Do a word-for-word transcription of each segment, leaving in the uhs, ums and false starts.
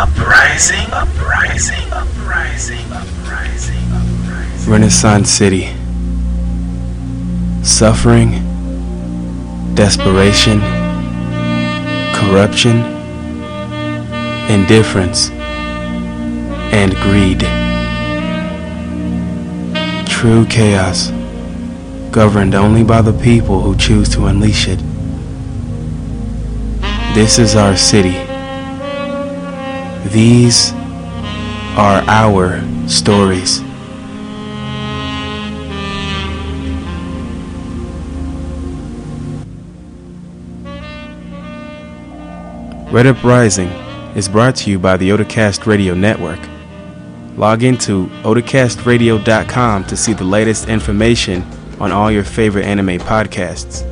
Uprising, uprising, uprising, uprising, uprising. Renaissance City. Suffering, desperation, corruption, indifference, and greed. True chaos, governed only by the people who choose to unleash it. This is our city. These are our stories. Red Uprising is brought to you by the Otacast Radio Network. Log into otacast radio dot com to see the latest information on all your favorite anime podcasts.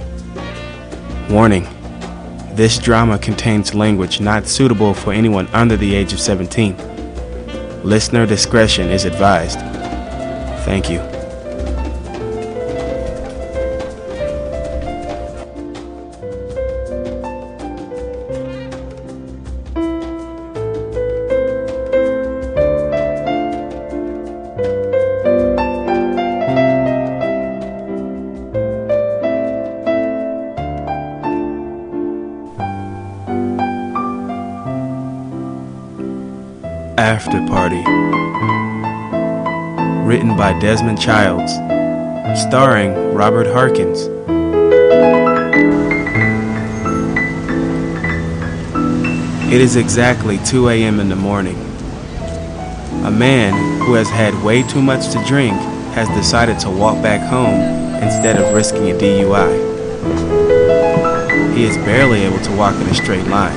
Warning: this drama contains language not suitable for anyone under the age of seventeen. Listener discretion is advised. Thank you. Afterparty, written by Desmond Childs, starring Robert Harkins. It is exactly two a.m. in the morning. A man who has had way too much to drink has decided to walk back home instead of risking a D U I. He is barely able to walk in a straight line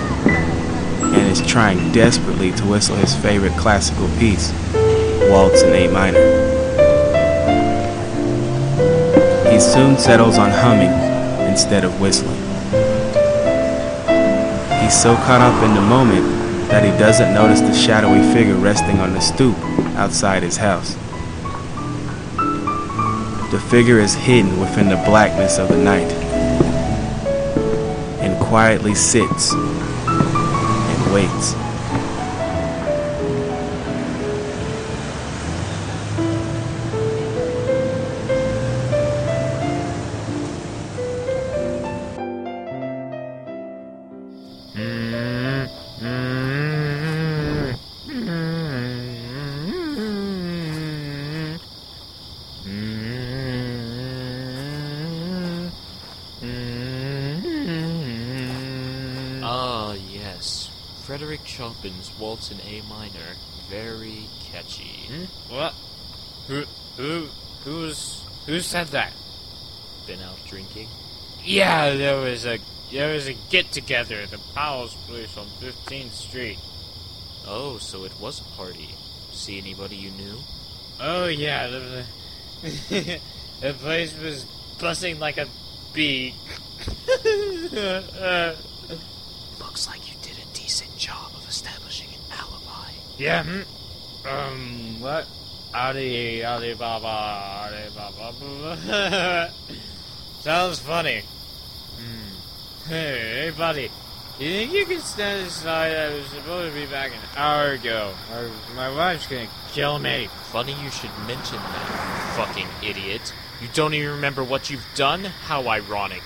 and is trying desperately to whistle his favorite classical piece, Waltz in A minor. He soon settles on humming instead of whistling. He's so caught up in the moment that he doesn't notice the shadowy figure resting on the stoop outside his house. The figure is hidden within the blackness of the night and quietly sits, waits. Ah, yes. Frederick Chopin's Waltz in A minor, very catchy. Hmm? What? Who, who, who's, who said that? Been out drinking? Yeah, there was a, there was a get-together at the Powell's Place on fifteenth street. Oh, so it was a party. See anybody you knew? Oh, yeah, the, the, the place was buzzing like a bee. uh, Looks like you did a decent job of establishing an alibi. Yeah, hmm. Um, what? Ali, Alibaba, Alibaba. Sounds funny. Hmm. Hey, hey, buddy. You think you can stand aside? I was supposed to be back an hour ago. My, my wife's gonna kill me. Funny you should mention that, fucking idiot. You don't even remember what you've done? How ironic.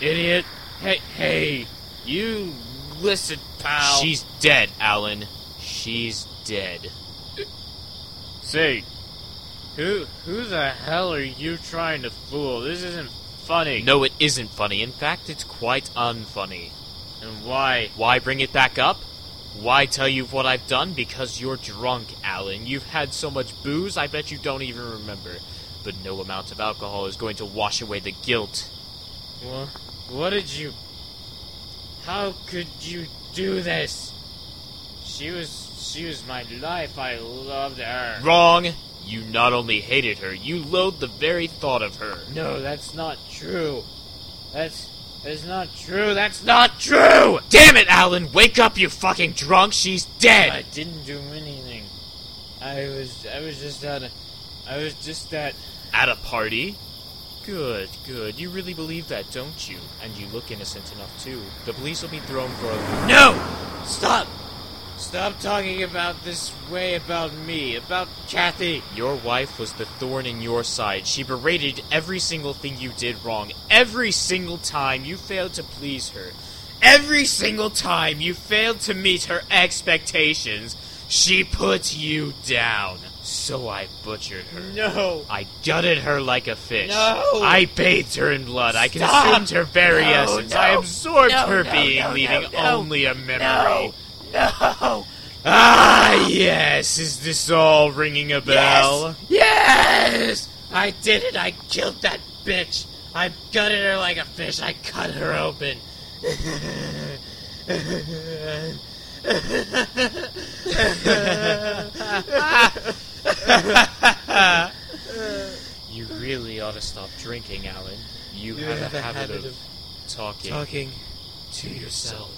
Idiot. Hey, hey. You listen, pal. She's dead, Alan. She's dead. Say, who who the hell are you trying to fool? This isn't funny. No, it isn't funny. In fact, it's quite unfunny. And why? Why bring it back up? Why tell you what I've done? Because you're drunk, Alan. You've had so much booze, I bet you don't even remember. But no amount of alcohol is going to wash away the guilt. Well, what did you... How could you do this? She was, she was my life. I loved her. Wrong. You not only hated her, you loathed the very thought of her. No, that's not true. That's, that's not true. That's not true. Damn it, Alan. Wake up, you fucking drunk. She's dead. I didn't do anything. I was, I was just at a, I was just at... At a party? Good, good. You really believe that, don't you? And you look innocent enough, too. The police will be thrown for a... No! Stop! Stop talking about this way about me, about Kathy. Your wife was the thorn in your side. She berated every single thing you did wrong. Every single time you failed to please her. Every single time you failed to meet her expectations, she put you down. So I butchered her. No. I gutted her like a fish. No. I bathed her in blood. Stop. I consumed her very no, essence. No. I absorbed no, her no, being, no, leaving no, no, only a memory. No. No. Ah, yes. Is this all ringing a bell? Yes. Yes. I did it. I killed that bitch. I gutted her like a fish. I cut her open. You really ought to stop drinking, Alan. You, you have, have a habit, habit of, of talking, talking to yourself.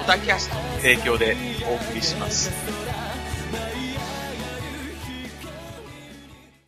Otacast の提供でお送りします。